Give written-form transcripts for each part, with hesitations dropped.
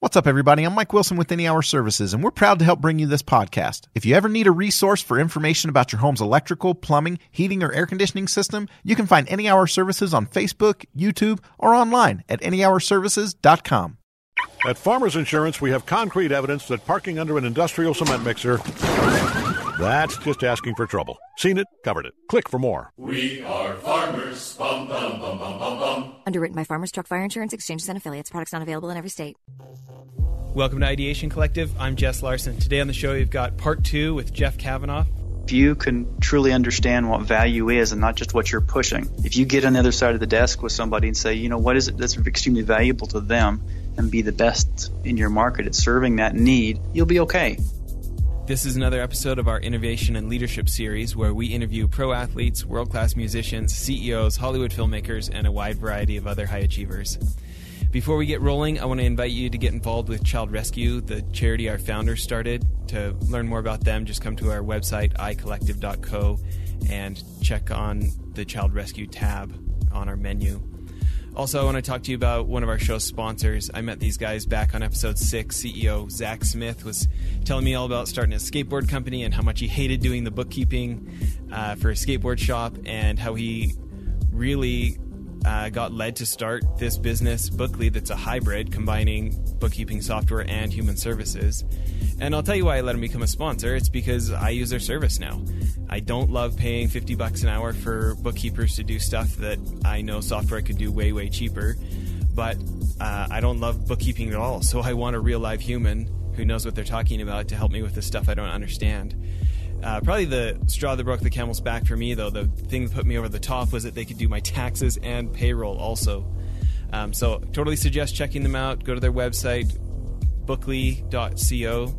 What's up, everybody? I'm Mike Wilson with Any Hour Services, and we're proud to help bring you this podcast. If you ever need a resource for information about your home's electrical, plumbing, heating, or air conditioning system, you can find Any Hour Services on Facebook, YouTube, or online at anyhourservices.com. At Farmers Insurance, we have concrete evidence that parking under an industrial cement mixer, that's just asking for trouble. Seen it, covered it. Click for more. We are farmers. Bum, bum, bum, bum, bum, bum. Underwritten by Farmers Truck Fire Insurance Exchanges and Affiliates. Products not available in every state. Welcome to Ideation Collective. I'm Jess Larson. Today on the show, we've got part two with Jeff Kavanagh. If you can truly understand what value is and not just what you're pushing, if you get on the other side of the desk with somebody and say, you know, what is it that's extremely valuable to them and be the best in your market at serving that need, you'll be okay. This is another episode of our Innovation and Leadership series where we interview pro athletes, world-class musicians, CEOs, Hollywood filmmakers, and a wide variety of other high achievers. Before we get rolling, I want to invite you to get involved with Child Rescue, the charity our founders started. To learn more about them, just come to our website, iCollective.co, and check on the Child Rescue tab on our menu. Also, I want to talk to you about one of our show's sponsors. I met these guys back on episode 6. CEO Zach Smith was telling me all about starting a skateboard company and how much he hated doing the bookkeeping for a skateboard shop, and how he really got led to start this business, Bookly, that's a hybrid combining bookkeeping software and human services. And I'll tell you why I let them become a sponsor. It's because I use their service now. I don't love paying $50 an hour for bookkeepers to do stuff that I know software could do way, way cheaper. But I don't love bookkeeping at all. So I want a real live human who knows what they're talking about to help me with the stuff I don't understand. Probably the straw that broke the camel's back for me, though, the thing that put me over the top was that they could do my taxes and payroll also. So totally suggest checking them out. Go to their website, Bookly.co,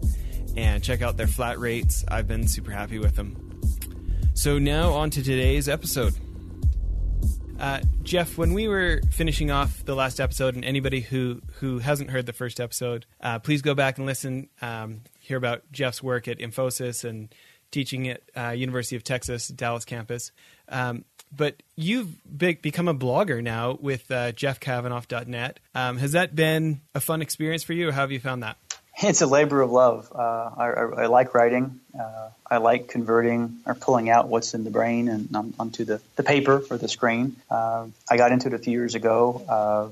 and check out their flat rates. I've been super happy with them. So now on to today's episode. Jeff, when we were finishing off the last episode, and anybody who hasn't heard the first episode, please go back and listen, hear about Jeff's work at Infosys and teaching at University of Texas Dallas campus. But you've become a blogger now with jeffkavanagh.net. Has that been a fun experience for you, or how have you found that? It's a labor of love. I like writing. I like converting or pulling out what's in the brain and onto the paper or the screen. I got into it a few years ago.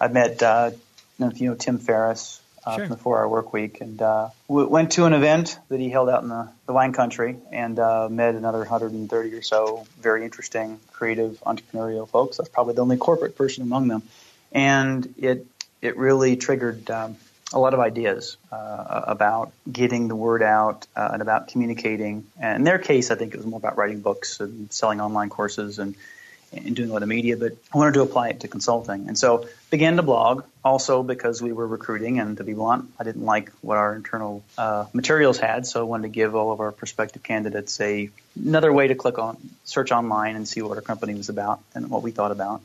I met Tim Ferriss from the 4-Hour Work Week, and went to an event that he held out in the wine country, and met another 130 or so very interesting, creative, entrepreneurial folks. I was probably the only corporate person among them, and it really triggered a lot of ideas about getting the word out and about communicating. And in their case, I think it was more about writing books and selling online courses and doing a lot of media, but I wanted to apply it to consulting. And so began to blog, also because we were recruiting, and to be blunt, I didn't like what our internal materials had, so I wanted to give all of our prospective candidates another way to search online and see what our company was about and what we thought about.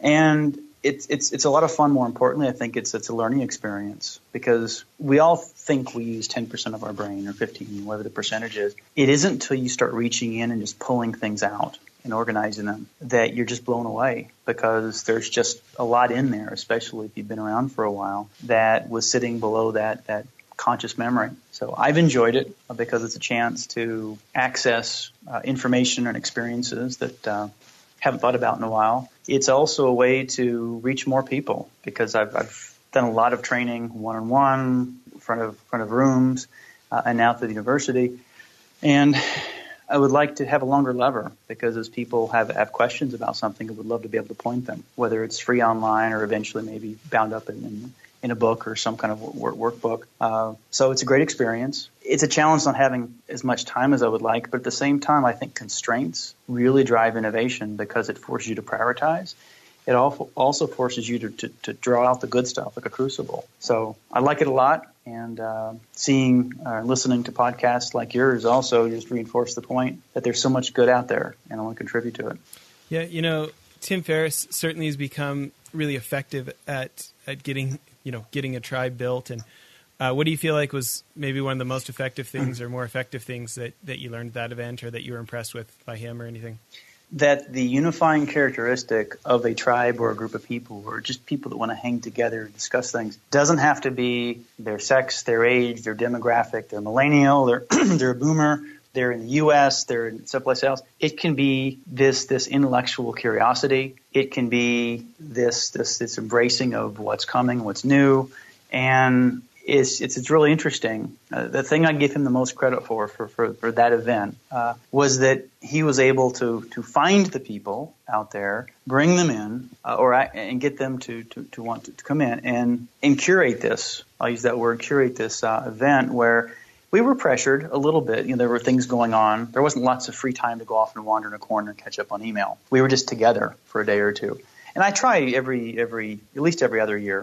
And it's a lot of fun. More importantly, I think it's a learning experience, because we all think we use 10% of our brain or 15%, whatever the percentage is. It isn't until you start reaching in and just pulling things out and organizing them that you're just blown away, because there's just a lot in there, especially if you've been around for a while, that was sitting below that conscious memory. So I've enjoyed it because it's a chance to access information and experiences that haven't thought about in a while. It's also a way to reach more people, because I've done a lot of training one-on-one in front of rooms and now through the university, and I would like to have a longer lever, because as people have questions about something, I would love to be able to point them, whether it's free online or eventually maybe bound up in a book or some kind of workbook. So it's a great experience. It's a challenge not having as much time as I would like, but at the same time, I think constraints really drive innovation, because it forces you to prioritize. It also forces you to draw out the good stuff, like a crucible. So I like it a lot, and seeing or listening to podcasts like yours also just reinforced the point that there's so much good out there, and I want to contribute to it. Yeah, Tim Ferriss certainly has become really effective at getting a tribe built. And what do you feel like was maybe one of the most effective things or more effective things that you learned at that event, or that you were impressed with by him or anything? that the unifying characteristic of a tribe or a group of people, or just people that want to hang together and discuss things, doesn't have to be their sex, their age, their demographic, their millennial, their they're a boomer, they're in the U.S., they're in someplace else. It can be this intellectual curiosity. It can be this embracing of what's coming, what's new, and it's really interesting. The thing I give him the most credit for that event was that he was able to find the people out there, bring them in, and get them to want to come in and curate this. I'll use that word, curate this event where we were pressured a little bit. You know, there were things going on. There wasn't lots of free time to go off and wander in a corner and catch up on email. We were just together for a day or two. And I try every year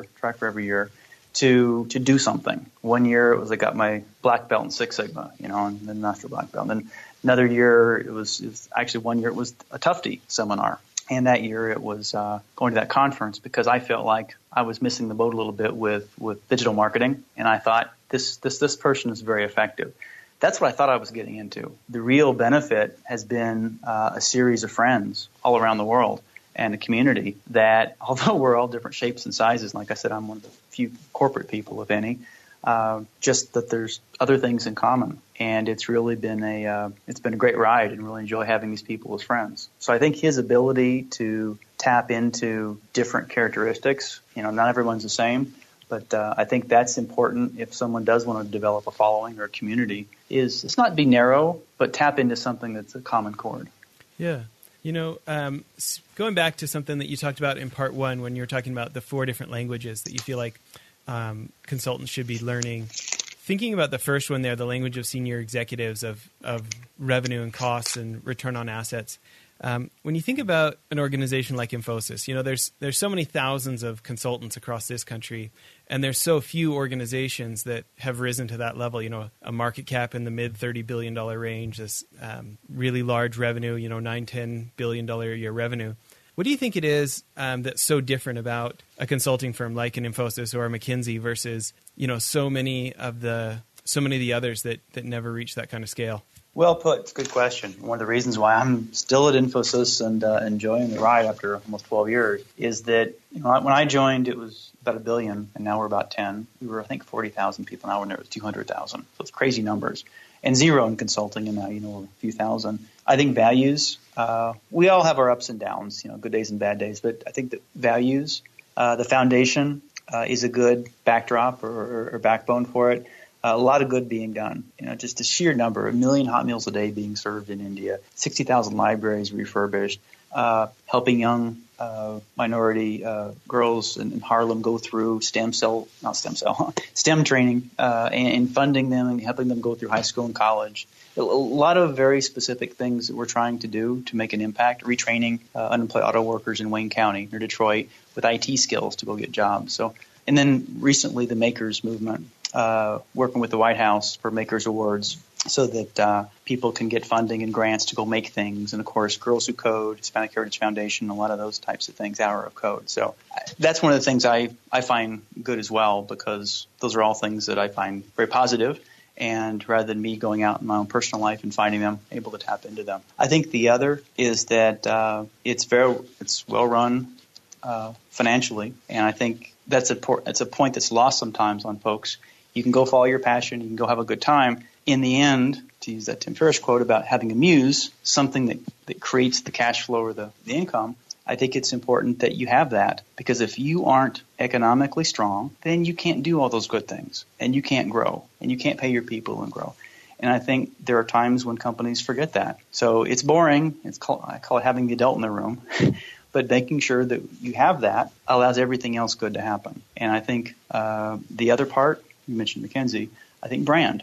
to do something. One year it was I got my black belt in Six Sigma, and then Master Black Belt. And then another year it was a Tufty seminar. And that year it was going to that conference because I felt like I was missing the boat a little bit with digital marketing. And I thought this person is very effective. That's what I thought I was getting into. The real benefit has been a series of friends all around the world and a community that, although we're all different shapes and sizes, like I said, I'm one of the few corporate people, if any, just that there's other things in common. And it's really been a great ride, and really enjoy having these people as friends. So I think his ability to tap into different characteristics, not everyone's the same, but I think that's important if someone does want to develop a following or a community, is it's not be narrow, but tap into something that's a common chord. Yeah. Going back to something that you talked about in part one, when you were talking about the 4 different languages that you feel like consultants should be learning, thinking about the first one there, the language of senior executives of revenue and costs and return on assets. When you think about an organization like Infosys, there's so many thousands of consultants across this country, and there's so few organizations that have risen to that level, a market cap in the mid $30 billion range, this really large revenue, $9, $10 billion a year revenue. What do you think it is that's so different about a consulting firm like an Infosys or a McKinsey versus, so many of the others that never reach that kind of scale? Well put. It's a good question. One of the reasons why I'm still at Infosys and enjoying the ride after almost 12 years is that when I joined, it was about $1 billion, and now we're about 10. We were, I think, 40,000 people. Now we're near 200,000. So it's crazy numbers. And zero in consulting, and now, a few thousand. I think values, we all have our ups and downs, good days and bad days. But I think that values, the foundation is a good backdrop or backbone for it. A lot of good being done, just the sheer number, 1 million hot meals a day being served in India, 60,000 libraries refurbished, helping young minority girls in Harlem go through STEM training and funding them and helping them go through high school and college. A lot of very specific things that we're trying to do to make an impact, retraining unemployed auto workers in Wayne County near Detroit with IT skills to go get jobs. So, and then recently the Makers Movement. Working with the White House for Makers Awards so that people can get funding and grants to go make things. And, of course, Girls Who Code, Hispanic Heritage Foundation, a lot of those types of things, Hour of Code. So that's one of the things I find good as well, because those are all things that I find very positive. And rather than me going out in my own personal life and finding them, able to tap into them. I think the other is that it's well run financially. And I think that's a point that's lost sometimes on folks. You can go follow your passion. You can go have a good time. In the end, to use that Tim Ferriss quote about having a muse, something that creates the cash flow or the income, I think it's important that you have that, because if you aren't economically strong, then you can't do all those good things, and you can't grow, and you can't pay your people and grow. And I think there are times when companies forget that. So it's boring. I call it having the adult in the room. But making sure that you have that allows everything else good to happen. And I think the other part, you mentioned McKinsey, I think brand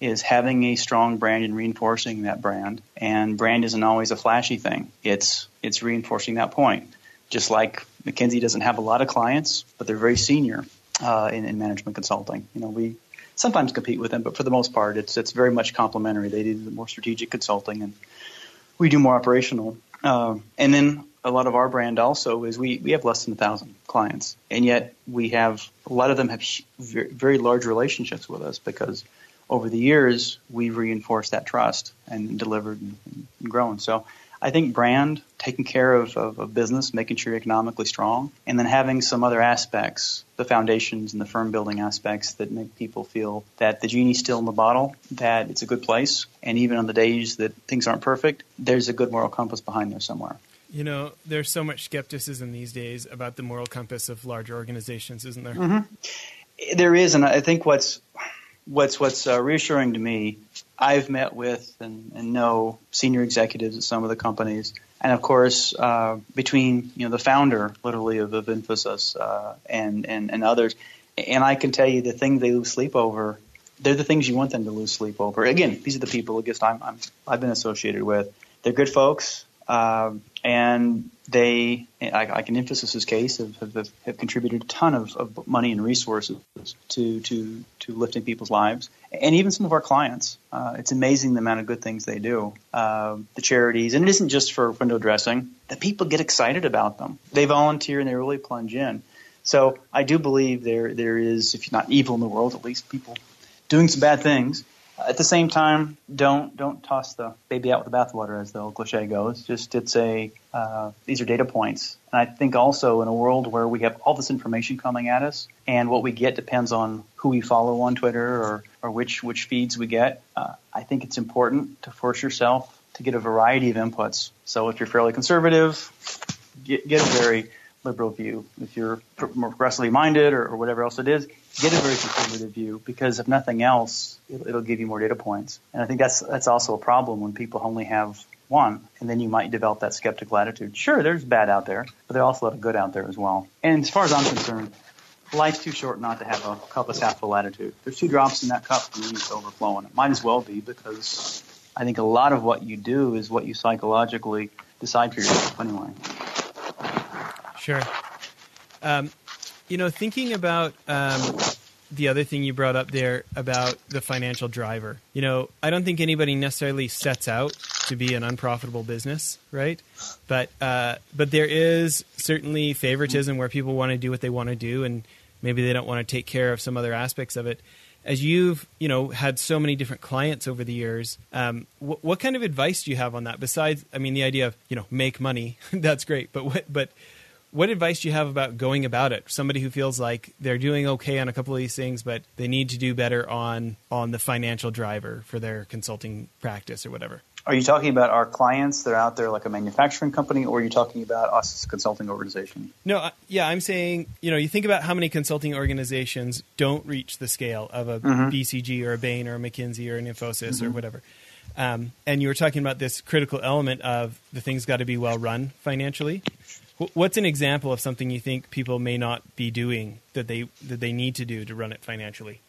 is having a strong brand and reinforcing that brand. And brand isn't always a flashy thing. It's reinforcing that point. Just like McKinsey doesn't have a lot of clients, but they're very senior in management consulting. We sometimes compete with them, but for the most part, it's very much complementary. They do the more strategic consulting, and we do more operational. And then a lot of our brand also is we have less than 1,000 clients, and yet we have a lot of them have very, very large relationships with us, because over the years we've reinforced that trust and delivered and grown. So I think brand, taking care of a business, making sure you're economically strong, and then having some other aspects, the foundations and the firm building aspects that make people feel that the genie's still in the bottle, that it's a good place, and even on the days that things aren't perfect, there's a good moral compass behind there somewhere. You know, there's so much skepticism these days about the moral compass of larger organizations, isn't there? Mm-hmm. There is, and I think what's reassuring to me, I've met with and know senior executives at some of the companies, and of course between the founder, literally of Infosys and others, and I can tell you the things they lose sleep over. They're the things you want them to lose sleep over. Again, these are the people, I guess, I've been associated with. They're good folks, and they, like in Infosys' case, have contributed a ton of money and resources to lifting people's lives, and even some of our clients. It's amazing the amount of good things they do. The charities, and it isn't just for window dressing. The people get excited about them. They volunteer and they really plunge in. So I do believe there is, if not evil in the world, at least people doing some bad things. At the same time, don't toss the baby out with the bathwater, as the old cliche goes. These are data points, and I think also in a world where we have all this information coming at us, and what we get depends on who we follow on Twitter or which feeds we get. I think it's important to force yourself to get a variety of inputs. So if you're fairly conservative, get a very liberal view. If you're more progressively minded or whatever else it is, get a very conservative view, because if nothing else, it'll give you more data points. And I think that's also a problem when people only have one, and then you might develop that skeptical attitude. Sure, there's bad out there, but there's also a lot of good out there as well. And as far as I'm concerned, life's too short not to have a compass half full attitude. There's 2 drops in that cup, and it's overflowing. It might as well be, because I think a lot of what you do is what you psychologically decide for yourself anyway. Sure. Thinking about the other thing you brought up there about the financial driver, I don't think anybody necessarily sets out to be an unprofitable business, right? But there is certainly favoritism where people want to do what they want to do, and maybe they don't want to take care of some other aspects of it. As you've, had so many different clients over the years, what kind of advice do you have on that? Besides, the idea of, make money, that's great, but what advice do you have about going about it? Somebody who feels like they're doing okay on a couple of these things, but they need to do better on the financial driver for their consulting practice or whatever. Are you talking about our clients that are out there like a manufacturing company, or are you talking about us as a consulting organization? No, yeah, I'm saying, you think about how many consulting organizations don't reach the scale of a mm-hmm. BCG or a Bain or a McKinsey or an Infosys mm-hmm. or whatever. And you were talking about this critical element of the thing's got to be well run financially. What's an example of something you think people may not be doing that they need to do to run it financially?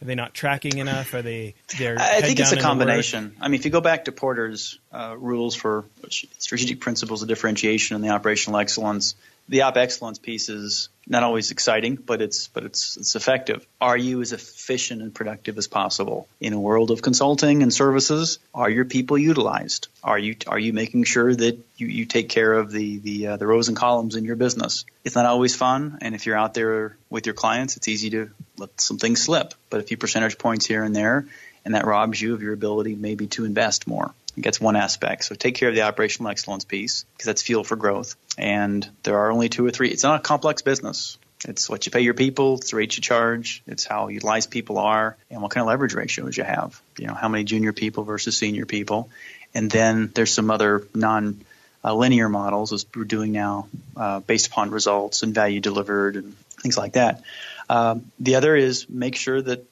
Are they not tracking enough? Are they? I think it's a combination. If you go back to Porter's rules for strategic principles of differentiation and the operational excellence, the op excellence piece is not always exciting, but it's effective. Are you as efficient and productive as possible in a world of consulting and services? Are your people utilized? Are you making sure that you take care of the rows and columns in your business? It's not always fun, and if you're out there with your clients, it's easy to let some things slip. But a few percentage points here and there, and that robs you of your ability maybe to invest more. That's one aspect. So take care of the operational excellence piece, because that's fuel for growth. And there are only 2 or 3. It's not a complex business. It's what you pay your people. It's the rate you charge. It's how utilized people are and what kind of leverage ratios you have. How many junior people versus senior people. And then there's some other non-linear models as we're doing now based upon results and value delivered and things like that. The other is make sure that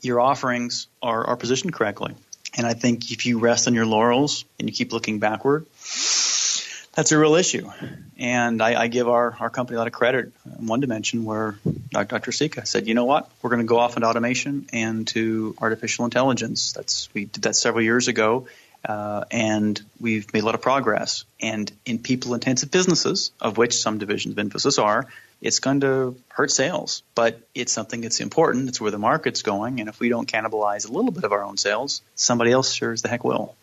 your offerings are positioned correctly. And I think if you rest on your laurels and you keep looking backward, that's a real issue. And I give our company a lot of credit in one dimension where Dr. Sika said, we're going to go off into automation and to artificial intelligence. We did that several years ago, and we've made a lot of progress. And in people-intensive businesses, of which some divisions of Infosys are, it's going to hurt sales, but it's something that's important. It's where the market's going, and if we don't cannibalize a little bit of our own sales, somebody else sure as the heck will.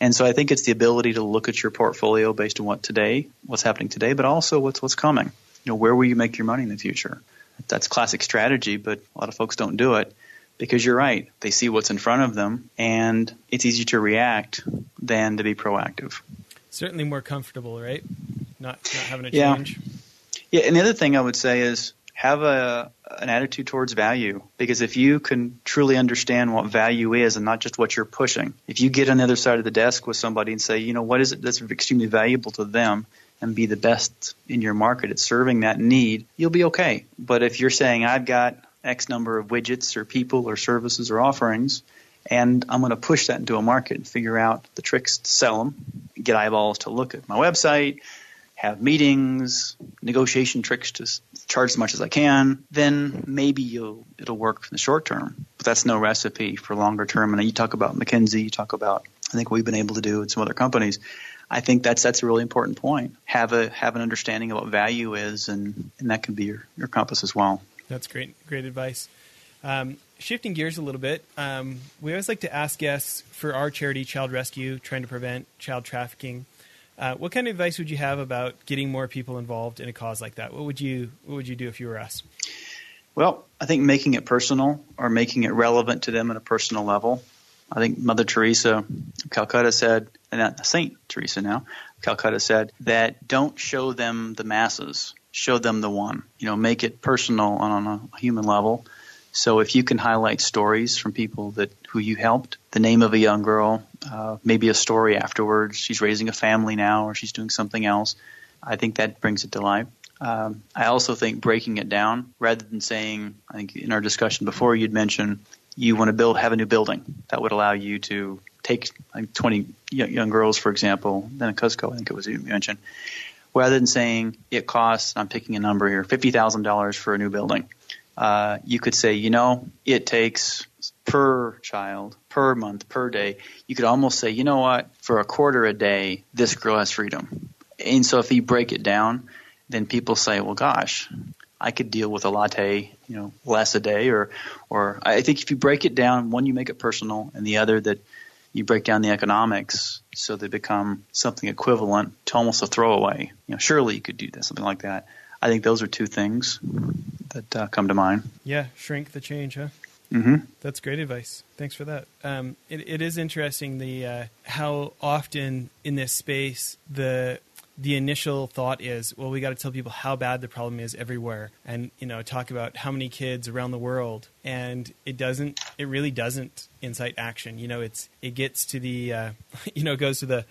And so I think it's the ability to look at your portfolio based on what's happening today, but also what's coming. Where will you make your money in the future? That's classic strategy, but a lot of folks don't do it because you're right. They see what's in front of them, and it's easier to react than to be proactive. certainly more comfortable, right? Not having to change. Yeah, and the other thing I would say is have an attitude towards value, because if you can truly understand what value is and not just what you're pushing, if you get on the other side of the desk with somebody and say, you know, what is it that's extremely valuable to them, and be the best in your market at serving that need, you'll be okay. But if you're saying I've got X number of widgets or people or services or offerings, and I'm going to push that into a market and figure out the tricks to sell them, get eyeballs to look at my website, have meetings, negotiation tricks to charge as much as I can, then maybe it'll work in the short term. But that's no recipe for longer term. And you talk about McKinsey, you talk about I think we've been able to do in some other companies. I think that's a really important point. Have an understanding of what value is, and that can be your compass as well. That's great advice. Shifting gears a little bit, we always like to ask guests for our charity, Child Rescue, trying to prevent child trafficking. What kind of advice would you have about getting more people involved in a cause like that? What would you do if you were us? Well, I think making it personal or making it relevant to them on a personal level. I think Mother Teresa of Calcutta said, and Saint Teresa now, Calcutta said that don't show them the masses, show them the one. You know, make it personal on a human level. So if you can highlight stories from people who you helped, the name of a young girl, maybe a story afterwards, she's raising a family now or she's doing something else, I think that brings it to life. I also think breaking it down rather than saying, I think in our discussion before you'd mentioned, you want to have a new building that would allow you to take 20 young girls, for example, then a Cusco, I think it was you mentioned, rather than saying it costs, I'm picking a number here, $50,000 for a new building. You could say, you know, it takes per child, per month, per day. You could almost say, you know what, for a quarter a day, this girl has freedom. And so if you break it down, then people say, well, gosh, I could deal with a latte, you know, less a day, or I think if you break it down, one, you make it personal, and the other that you break down the economics so they become something equivalent to almost a throwaway. You know, surely you could do that, something like that. I think those are two things that come to mind. Yeah, shrink the change, huh? Mm-hmm. That's great advice. Thanks for that. It is interesting how often in this space the initial thought is, well, we got to tell people how bad the problem is everywhere, and, you know, talk about how many kids around the world, and it really doesn't incite action. You know, it gets to the it goes to the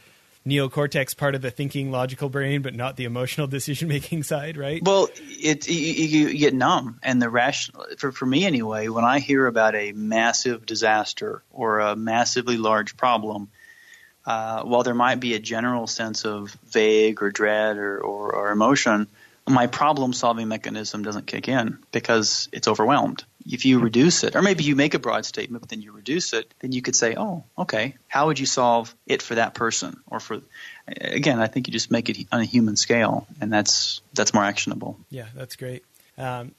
neocortex part of the thinking logical brain, but not the emotional decision making side, right? Well, you get numb, and the rational, for me anyway, when I hear about a massive disaster or a massively large problem, while there might be a general sense of vague or dread or emotion, my problem-solving mechanism doesn't kick in because it's overwhelmed. If you reduce it, or maybe you make a broad statement, but then you reduce it, then you could say, oh, okay, how would you solve it for that person? Or for, again, I think you just make it on a human scale, and that's more actionable. Yeah, that's great.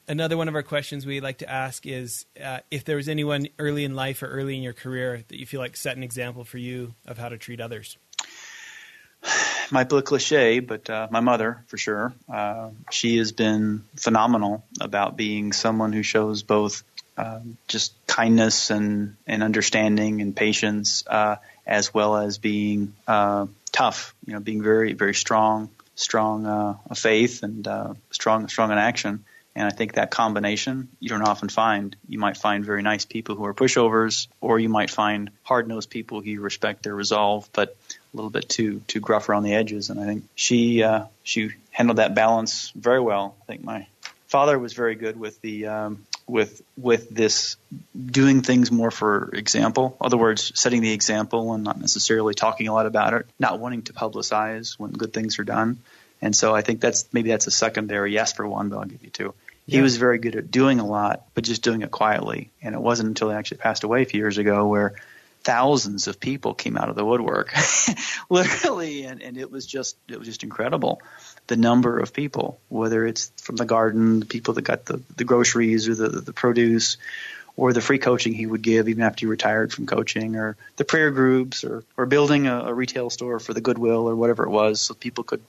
Another one of our questions we like to ask is if there was anyone early in life or early in your career that you feel like set an example for you of how to treat others. Might be a cliche, but my mother, for sure. She has been phenomenal about being someone who shows both just kindness and understanding and patience, as well as being tough, you know, being very, very strong of faith and strong in action. And I think that combination you don't often find. You might find very nice people who are pushovers, or you might find hard-nosed people who respect their resolve, but a little bit too gruff around the edges. And I think she handled that balance very well. I think my father was very good with the with this doing things more for example. In other words, setting the example and not necessarily talking a lot about it, not wanting to publicize when good things are done. And so I think that's a secondary yes for one, but I'll give you two. He was very good at doing a lot, but just doing it quietly. And it wasn't until he actually passed away a few years ago where thousands of people came out of the woodwork, literally, and it was just incredible. The number of people, whether it's from the garden, the people that got the groceries or the produce, or the free coaching he would give even after he retired from coaching, or the prayer groups, or building a retail store for the Goodwill or whatever it was, so people could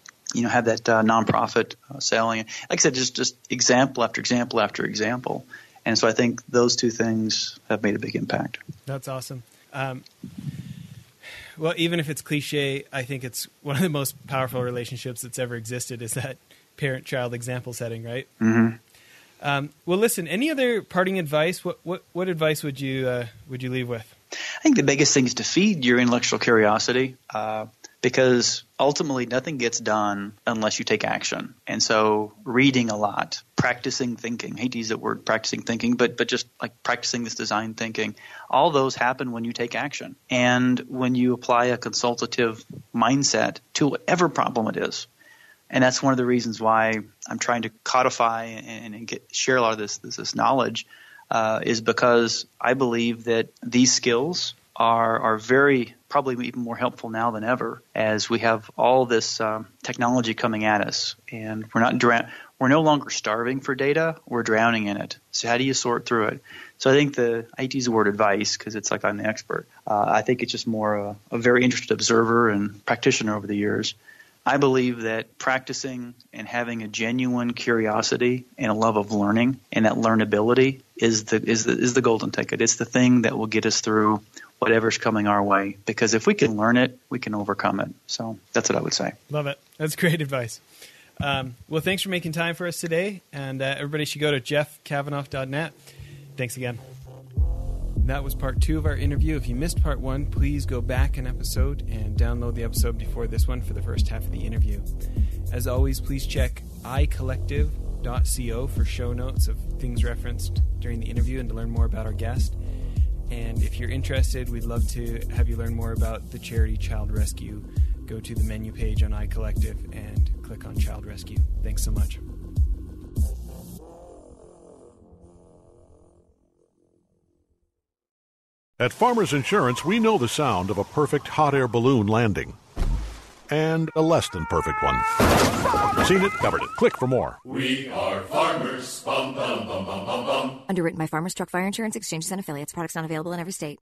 have that nonprofit selling. Like I said, just example after example after example. And so I think those two things have made a big impact. That's awesome. well, even if it's cliche, I think it's one of the most powerful relationships that's ever existed, is that parent-child example setting, right? Mm-hmm. Well, listen, any other parting advice? What advice would you leave with? I think the biggest thing is to feed your intellectual curiosity, because ultimately nothing gets done unless you take action. And so reading a lot, practicing thinking – I hate to use that word, practicing thinking, but just like practicing this design thinking. All those happen when you take action and when you apply a consultative mindset to whatever problem it is. And that's one of the reasons why I'm trying to codify and share a lot of this knowledge, is because I believe that these skills are very probably even more helpful now than ever, as we have all this technology coming at us, and we're no longer starving for data; we're drowning in it. So how do you sort through it? So I think I use the word advice because it's like I'm the expert. I think it's just more a very interested observer and practitioner over the years. I believe that practicing and having a genuine curiosity and a love of learning and that learnability is the golden ticket. It's the thing that will get us through whatever's coming our way, because if we can learn it, we can overcome it. So that's what I would say. Love it. That's great advice. Well, thanks for making time for us today, and everybody should go to jeffkavanagh.net. Thanks again. That was part 2 of our interview. If you missed part 1, please go back an episode and download the episode before this one for the first half of the interview. As always, please check iCollective.co for show notes of things referenced during the interview and to learn more about our guest. And if you're interested, we'd love to have you learn more about the charity Child Rescue. Go to the menu page on iCollective and click on Child Rescue. Thanks so much. At Farmers Insurance, we know the sound of a perfect hot air balloon landing. And a less than perfect one. Seen it, covered it. Click for more. We are farmers. Bum, bum, bum, bum, bum, bum. Underwritten by Farmers Truck Fire Insurance Exchanges and Affiliates. Products not available in every state.